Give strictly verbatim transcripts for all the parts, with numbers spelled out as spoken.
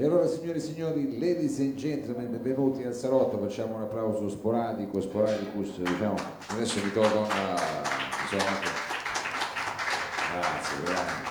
E allora, signore e signori, ladies and gentlemen, benvenuti al salotto. Facciamo un applauso sporadico, sporadicus, diciamo. Adesso vi torno una... Grazie, grazie.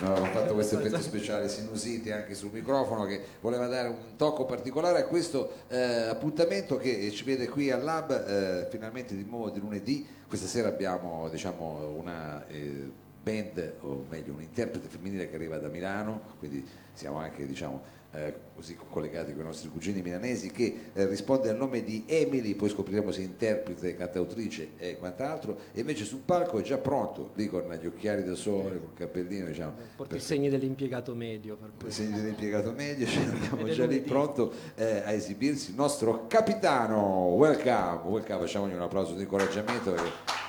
No, ho fatto questo effetto speciale sinusite anche sul microfono, che voleva dare un tocco particolare a questo eh, appuntamento che ci vede qui al Lab eh, finalmente di nuovo di lunedì. Questa sera abbiamo, diciamo, una eh, band, o meglio un interprete femminile che arriva da Milano, quindi siamo anche, diciamo, Eh, così collegati con i nostri cugini milanesi, che eh, risponde al nome di Emily. Poi scopriremo se interprete, cantautrice e quant'altro, e invece sul palco è già pronto, lì con gli occhiali da sole, col cappellino, diciamo, porta per... i segni dell'impiegato medio, per i segni dell'impiegato medio, ci andiamo già lì pronto eh, a esibirsi. Il nostro capitano, welcome, welcome, facciamogli un applauso di incoraggiamento, perché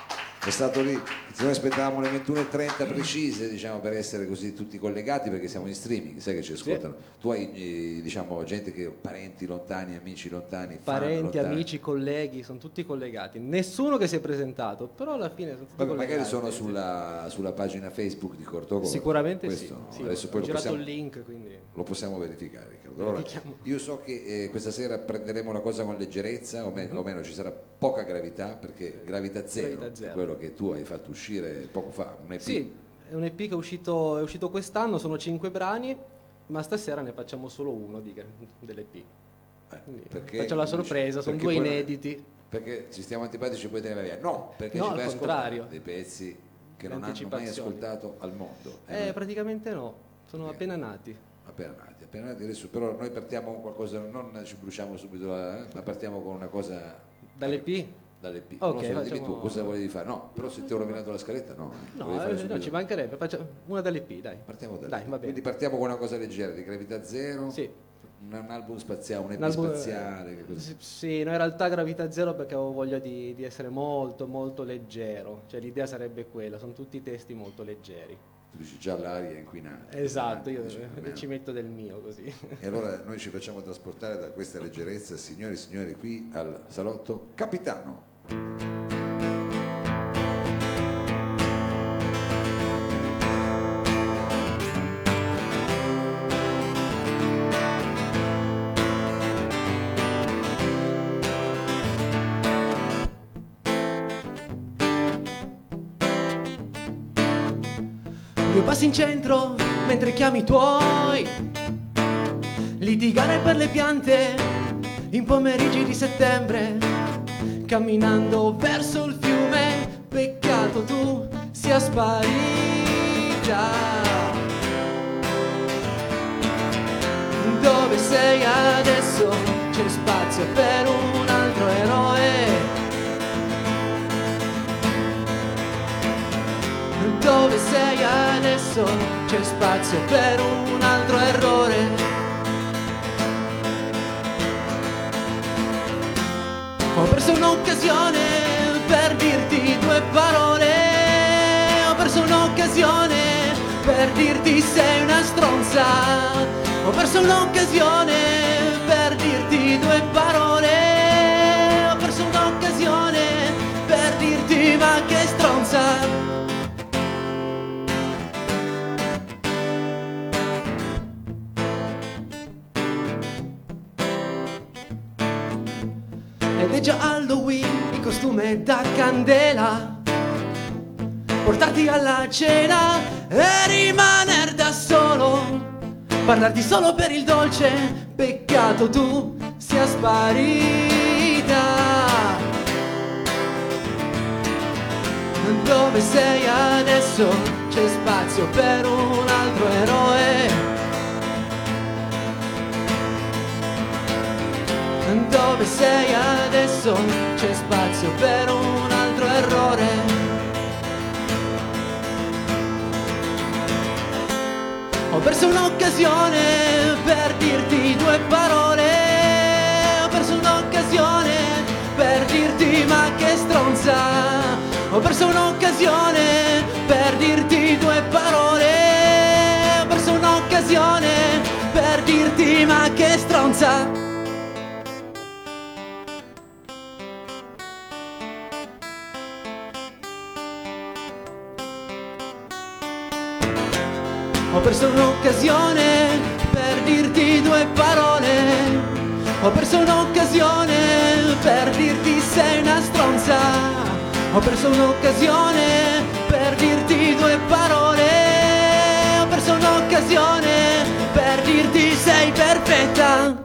è stato lì, se noi aspettavamo le ventuno e trenta precise, diciamo, per essere così tutti collegati, perché siamo in streaming, sai che ci ascoltano. Sì. Tu hai, diciamo, gente che parenti lontani, amici lontani, parenti, fan, amici, colleghi, sono tutti collegati. Nessuno che si è presentato, però alla fine sono tutti Vabbè, collegati. Magari sono sulla, sulla pagina Facebook di Cortocolo. Sicuramente questo, sì. sì. Adesso poi ho lo girato possiamo, il link, quindi lo possiamo verificare. Riccardo. Allora, io so che eh, questa sera prenderemo la cosa con leggerezza, o meno, mm-hmm. o meno ci sarà poca gravità, perché gravità zero. Gravità zero. Che tu hai fatto uscire poco fa, un E P. Sì, è un E P che è uscito, è uscito quest'anno, sono cinque brani, ma stasera ne facciamo solo uno di, dell'E P. Eh, faccio la sorpresa, sono due inediti. Perché ci stiamo antipatici, poi te ne vai via. No, perché no, ci vai a ascoltare dei pezzi che non hanno mai ascoltato al mondo. Eh, eh praticamente no, sono eh. appena nati. Appena nati, appena nati adesso, però noi partiamo con qualcosa, non ci bruciamo subito, eh, ma partiamo con una cosa... Dall'E P? Dall'E P, okay, no, facciamo... tu cosa volevi fare? No, però se ti ho rovinato la scaletta, no. No, eh, no, ci mancherebbe, facciamo una dall'E P, dai. Partiamo da dai, va bene. Quindi partiamo con una cosa leggera, di gravità zero. Sì. Un, un album spaziale, un E P album... spaziale. Che cosa... sì, sì, no, in realtà gravità zero perché avevo voglia di, di essere molto, molto leggero. Cioè l'idea sarebbe quella, sono tutti testi molto leggeri. Tu dici già l'aria è inquinata. Esatto, io eh, ci metto del mio così. E allora noi ci facciamo trasportare da questa leggerezza, signori e signori, qui al salotto Capitano. Due passi in centro mentre chiami i tuoi, litigare per le piante in pomeriggi di settembre, camminando verso il fiume, peccato tu sia sparita. Dove sei adesso? C'è spazio per un altro eroe. Dove sei adesso? C'è spazio per un altro errore. Ho perso un'occasione per dirti due parole. Ho perso un'occasione per dirti sei una stronza. Ho perso un'occasione per dirti due parole. Ho perso un'occasione per dirti ma che stronza. È già Halloween, il costume da candela, portarti alla cena e rimaner da solo, parlarti solo per il dolce, peccato tu sia sparita. Dove sei adesso? C'è spazio per un altro eroe. Dove sei adesso? C'è spazio per un altro errore. Ho perso un'occasione per dirti due parole. Ho perso un'occasione per dirti ma che stronza. Ho perso un'occasione per dirti due parole. Ho perso un'occasione per dirti ma che stronza. Ho perso un'occasione per dirti due parole. Ho perso un'occasione per dirti sei una stronza. Ho perso un'occasione per dirti due parole. Ho perso un'occasione per dirti sei perfetta.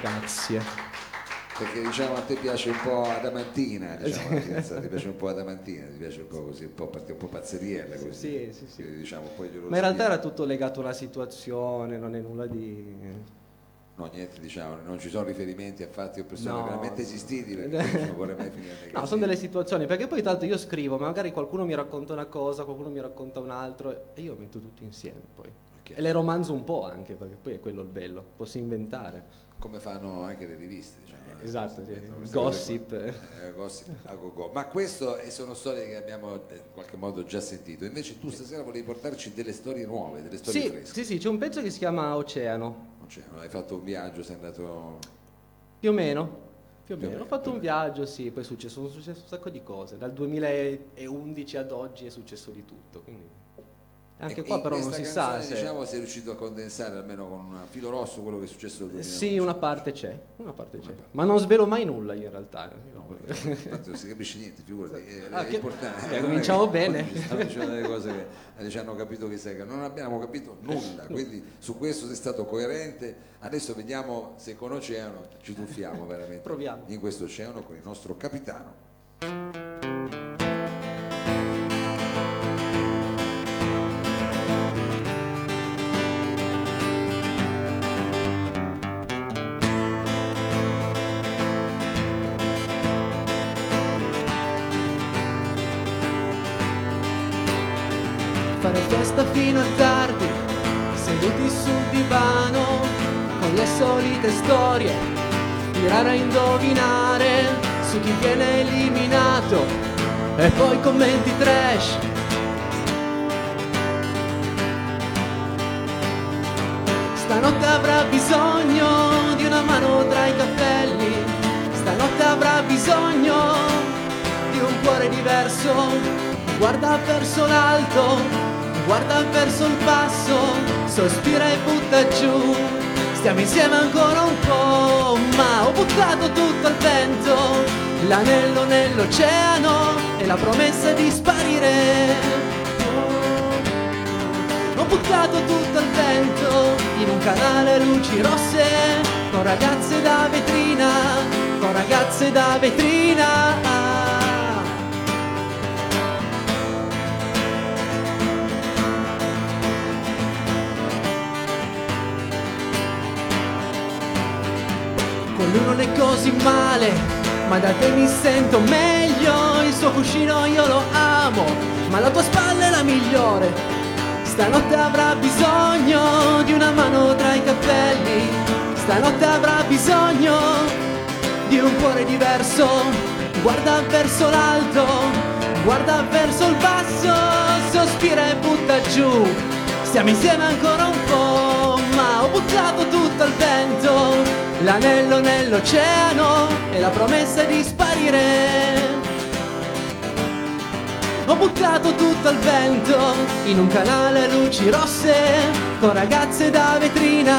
Grazie. Perché diciamo a te piace un po' Adamantina, diciamo, la fidanzata, ti piace un po' Adamantina, ti piace un po' così, un po', un po' pazzeriella così. Sì, sì, sì. Diciamo, poi glielo ma in realtà era tutto legato alla situazione, non è nulla di... No, niente, diciamo, non ci sono riferimenti a fatti o persone no, veramente no. esistiti, perché non vorrei mai finire negativo. No, sono delle situazioni, perché poi tanto io scrivo, magari qualcuno mi racconta una cosa, qualcuno mi racconta un altro, e io metto tutto insieme poi. Okay. E le romanzo un po' anche, perché poi è quello il bello, posso inventare. Come fanno anche le riviste, diciamo. Esatto, sì. Gossip. Eh, gossip a go go. Ma queste sono storie che abbiamo in qualche modo già sentito. Invece tu stasera volevi portarci delle storie nuove, delle storie sì, fresche. Sì, sì, c'è un pezzo che si chiama Oceano. Oceano, hai fatto un viaggio, sei andato... Più o meno, più o meno. Più ho fatto un viaggio, sì, poi è successo, sono successo un sacco di cose. Dal duemilaundici ad oggi è successo di tutto, quindi... Anche e qua però non si canzone, sa diciamo se... sei riuscito a condensare almeno con un filo rosso quello che è successo nel duemilaundici. Sì, una parte c'è, una parte una c'è. Parte. Ma non svelo mai nulla io in realtà. No, no, infatti non si capisce niente, figurati, è, ah, è che... importante. Eh, cominciamo che... bene. Ci stanno dicendo delle cose che ci hanno capito che secca. Non abbiamo capito nulla, quindi su questo sei stato coerente. Adesso vediamo se con Oceano ci tuffiamo veramente. Proviamo. In questo oceano con il nostro capitano. Fino a tardi, seduti sul divano, con le solite storie, tirare a indovinare su chi viene eliminato e poi commenti trash. Stanotte avrà bisogno di una mano tra i capelli, stanotte avrà bisogno di un cuore diverso, guarda verso l'alto. Guarda verso il passo, sospira e butta giù. Stiamo insieme ancora un po', ma ho buttato tutto al vento. L'anello nell'oceano e la promessa di sparire. Ho buttato tutto al vento, in un canale luci rosse, con ragazze da vetrina, con ragazze da vetrina. Lui non è così male, ma da te mi sento meglio. Il suo cuscino io lo amo, ma la tua spalla è la migliore. Stanotte avrà bisogno di una mano tra i capelli, stanotte avrà bisogno di un cuore diverso. Guarda verso l'alto, guarda verso il basso, sospira e butta giù. Stiamo insieme ancora un po', ma ho buttato tutto al vento. L'anello nell'oceano e la promessa di sparire. Ho buttato tutto al vento, in un canale luci rosse, con ragazze da vetrina,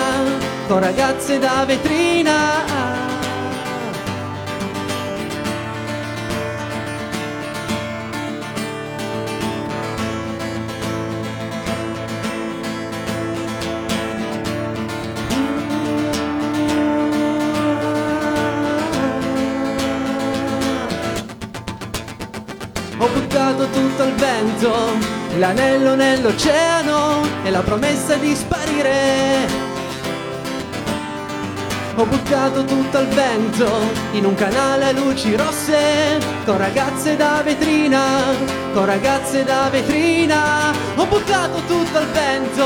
con ragazze da vetrina. Tutto al vento, l'anello nell'oceano e la promessa di sparire. Ho buttato tutto al vento, in un canale a luci rosse, con ragazze da vetrina, con ragazze da vetrina. Ho buttato tutto al vento,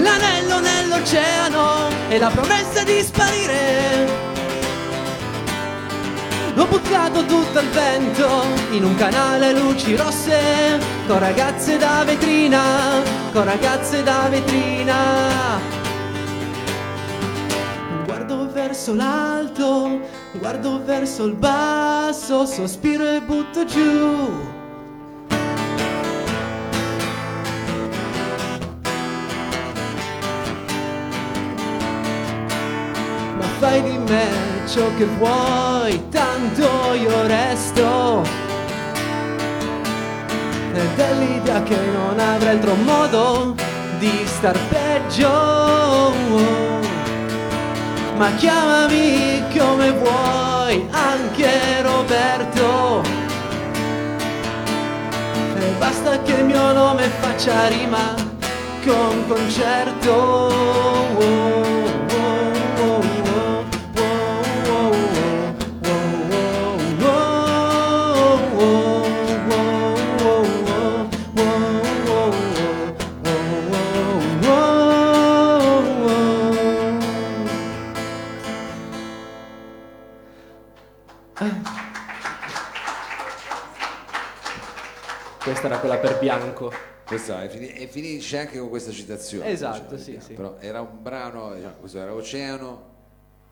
l'anello nell'oceano e la promessa di sparire. Ho buttato tutto al vento, in un canale luci rosse, con ragazze da vetrina, con ragazze da vetrina. Guardo verso l'alto, guardo verso il basso, sospiro e butto giù. fai di me ciò che vuoi, tanto io resto. Ed è l'idea che non avrai altro modo di star peggio. Ma chiamami come vuoi, anche Roberto, e basta che il mio nome faccia rima con concerto. Questa era quella per Bianco. Questa, e, fin- e finisce anche con questa citazione. Esatto, diciamo, sì, sì. Però era un brano, diciamo, questo era Oceano.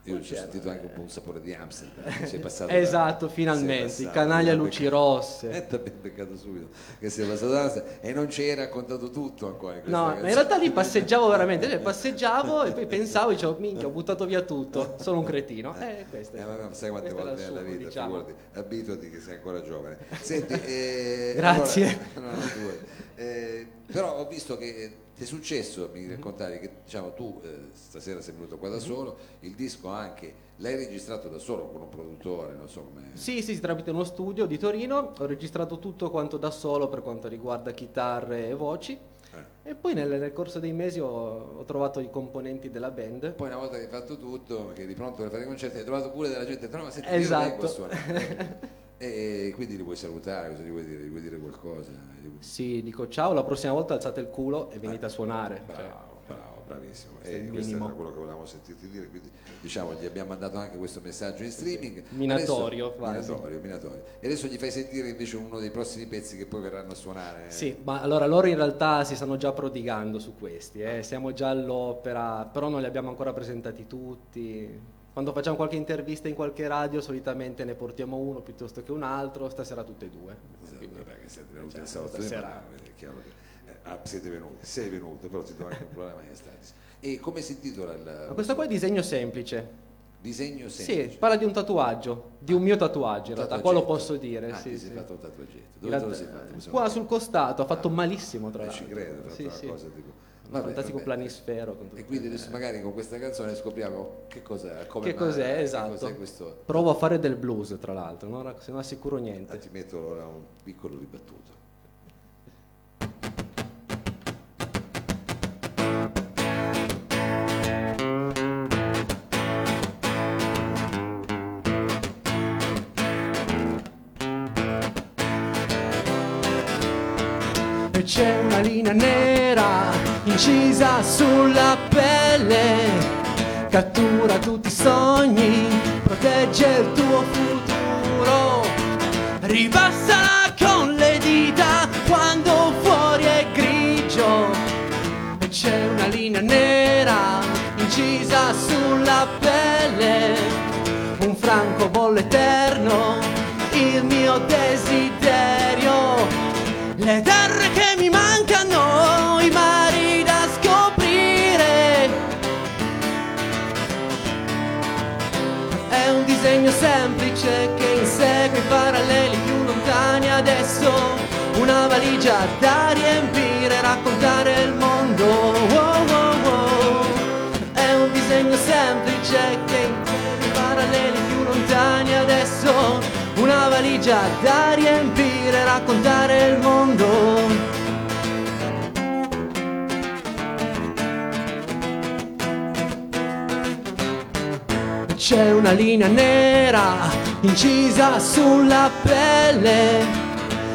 Io Oceano, ci ho sentito eh. anche un po' un sapore di Amsterdam. Si è passato esatto, da, finalmente, i canaglia luci rosse. E ti abbiamo beccato subito che si è passato da Amsterdam e non ci hai raccontato tutto ancora. In no, canzone. Ma in realtà lì passeggiavo veramente, cioè passeggiavo e poi pensavo, dicevo, minchia, ho buttato via tutto, sono un cretino. Eh, questa è, eh, ma sai quante volte nella vita, diciamo. Figurati, abituati che sei ancora giovane. Senti, eh, grazie. Allora, no, no, eh, però ho visto che... Ti è successo, mi raccontavi, che diciamo tu eh, stasera sei venuto qua da solo, il disco anche l'hai registrato da solo con un produttore, non so come... Sì, sì, tramite uno studio di Torino, ho registrato tutto quanto da solo per quanto riguarda chitarre e voci. Eh. E poi nel, nel corso dei mesi ho, ho trovato i componenti della band. Poi una volta che hai fatto tutto, che di pronto per fare i concerti, hai trovato pure della gente, no ma senti, esatto. Io non è e quindi li vuoi salutare, cosa gli vuoi dire? Gli vuoi dire qualcosa? Sì, dico ciao, la prossima volta alzate il culo e venite ah, a suonare. Bravo, cioè, bravo, bravissimo. E questo era quello che volevamo sentirti dire, quindi diciamo gli abbiamo mandato anche questo messaggio in streaming. Minatorio, adesso, quasi. Minatorio, minatorio. E adesso gli fai sentire invece uno dei prossimi pezzi che poi verranno a suonare. Sì, ma allora loro in realtà si stanno già prodigando su questi, eh. Siamo già all'opera, però non li abbiamo ancora presentati tutti. Quando facciamo qualche intervista in qualche radio solitamente ne portiamo uno piuttosto che un altro, stasera tutte e due. Esatto, quindi, vabbè, che siete venuti cioè, sabato stasera. È chiaro che, eh, ah, siete venuti, sei venuto, però ti do anche un problema in stanza. E come si intitola il... Ma questo qua è Disegno Semplice. Disegno semplice? Sì, parla di un tatuaggio, di un mio tatuaggio in realtà, qua lo posso dire. Ah, sì, ti sì. Sei fatto un tatuaggetto, dove te lo sei fatto? Qua sul costato, ha fatto ah, malissimo tra l'altro. Ci credo, ha sì, fatto sì. Una cosa tipo... Vabbè, fantastico vabbè. Planisfero con tutto e quindi adesso magari con questa canzone scopriamo che cos'è, come che cos'è, male, esatto. Che cos'è questo... Provo a fare del blues tra l'altro, non, se non assicuro niente. Ah, ti metto allora un piccolo ribattuto. E c'è una linea nera incisa sulla pelle, cattura tutti i sogni, protegge il tuo futuro, ribassala con le dita quando fuori è grigio. E c'è una linea nera incisa sulla pelle, un francobollo eterno, il mio desiderio, le terre che mi mancano, i mari disegno semplice che insegue i paralleli più lontani adesso, una valigia da riempire, raccontare il mondo. Oh, oh, oh. È un disegno semplice che insegue i paralleli più lontani adesso, una valigia da riempire, raccontare il mondo. C'è una linea nera incisa sulla pelle,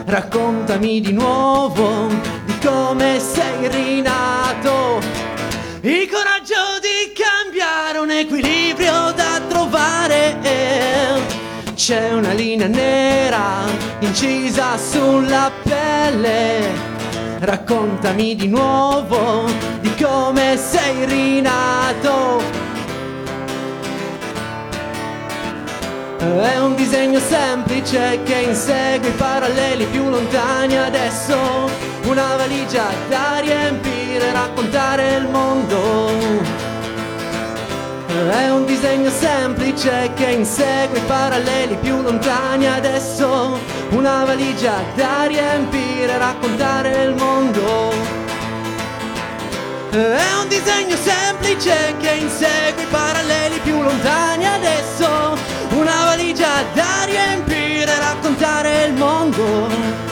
raccontami di nuovo di come sei rinato, il coraggio di cambiare, un equilibrio da trovare. C'è una linea nera incisa sulla pelle, raccontami di nuovo di come sei rinato. È un disegno semplice che insegue i paralleli più lontani adesso, una valigia da riempire, raccontare il mondo. È un disegno semplice che insegue i paralleli più lontani. Adesso una valigia da riempire, raccontare il mondo. È un disegno semplice che insegue i paralleli più lontani. Adesso una valigia da riempire, raccontare il mondo.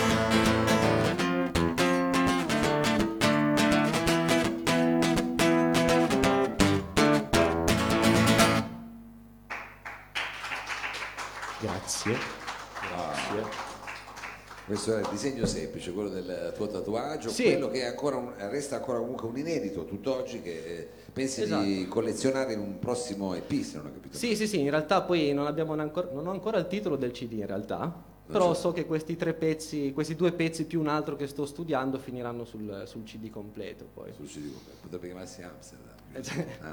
Grazie. Grazie. Questo è il disegno semplice, quello del tuo tatuaggio, sì. Quello che è ancora un, resta ancora comunque un inedito tutt'oggi, che pensi, esatto, di collezionare in un prossimo E P, se non ho capito. Sì, sì, sì, in realtà poi non abbiamo neanche, non ho ancora il titolo del C D in realtà, non però so. so che questi tre pezzi, questi due pezzi più un altro che sto studiando finiranno sul, sul C D completo poi. Sul C D completo, potrebbe chiamarsi Amsterdam.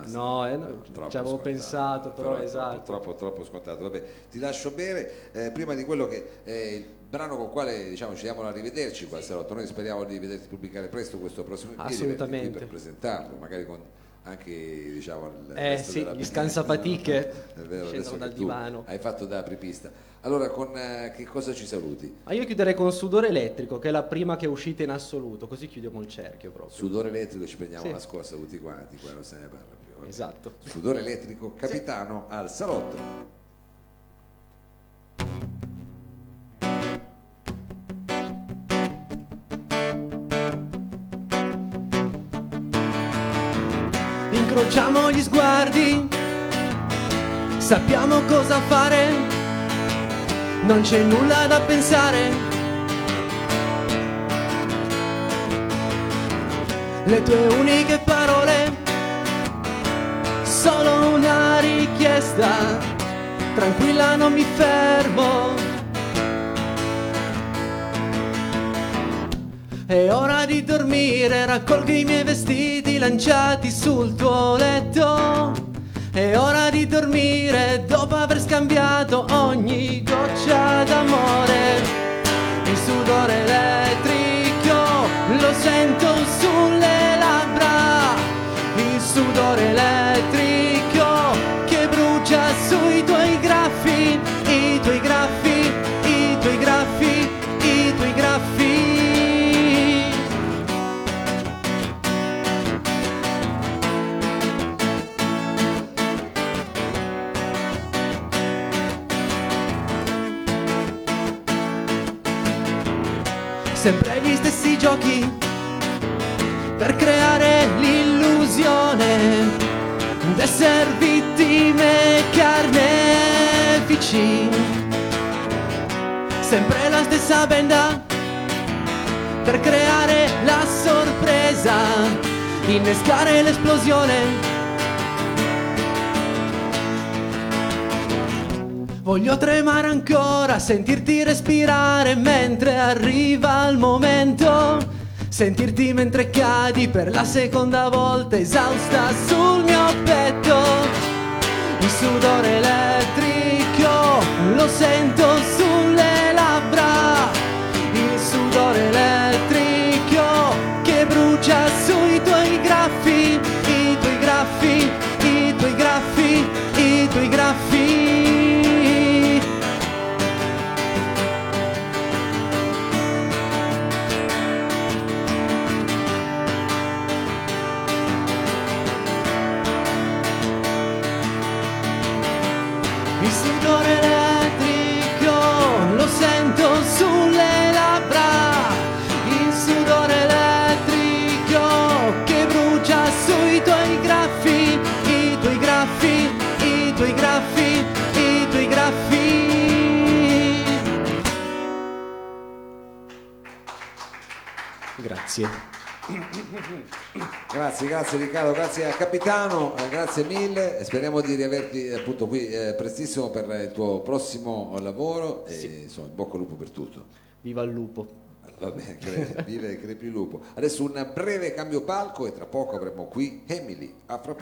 No, eh, no, ci avevo pensato, però, però esatto. Troppo, troppo scontato. Vabbè, ti lascio bere, eh, prima di quello che eh, il brano con il quale, diciamo, ci diamo la rivederci qua, sì, serotto. Noi speriamo di vederti pubblicare presto questo prossimo video. Assolutamente. Per, per presentarlo, magari con anche, diciamo, il eh, resto sì, della gli scansapatiche scendono dal divano. Hai fatto da apripista. Allora, con eh, che cosa ci saluti? Ah, io chiuderei con Sudore Elettrico, che è la prima che è uscita in assoluto, così chiudiamo il cerchio proprio. Sudore Elettrico, ci prendiamo sì. la scossa tutti quanti, qua non se ne parla più. Vabbè. Esatto. Sudore Elettrico, capitano sì. al salotto. Incrociamo gli sguardi, sappiamo cosa fare. Non c'è nulla da pensare. Le tue uniche parole, solo una richiesta. Tranquilla, non mi fermo. È ora di dormire, raccolgo i miei vestiti lanciati sul tuo letto. È ora di dormire dopo aver scambiato ogni goccia d'amore. Il sudore elettrico lo sento sulle labbra. Il sudore elettrico che brucia sui tuoi graffi. I tuoi graffi, i tuoi graffi, i tuoi graffi. Sempre gli stessi giochi per creare l'illusione d'esser vittime carnefici. Sempre la stessa benda per creare la sorpresa, innescare l'esplosione. Voglio tremare ancora, sentirti respirare mentre arriva il momento. Sentirti mentre cadi per la seconda volta esausta sul mio petto. Il sudore elettrico lo sento sulle labbra. Il sudore elettrico che brucia sui tuoi graffi. I tuoi graffi, i tuoi graffi, i tuoi graffi. Il sudore elettrico lo sento sulle labbra. Il sudore elettrico che brucia sui tuoi graffi. I tuoi graffi, i tuoi graffi, i tuoi graffi. Grazie. Grazie, grazie Riccardo, grazie al capitano, grazie mille, speriamo di riaverti appunto qui eh, prestissimo per il tuo prossimo lavoro e sì. insomma in bocca al lupo per tutto. Viva il lupo. Va bene, viva crepi il lupo. Adesso un breve cambio palco e tra poco avremo qui Emily. A fra...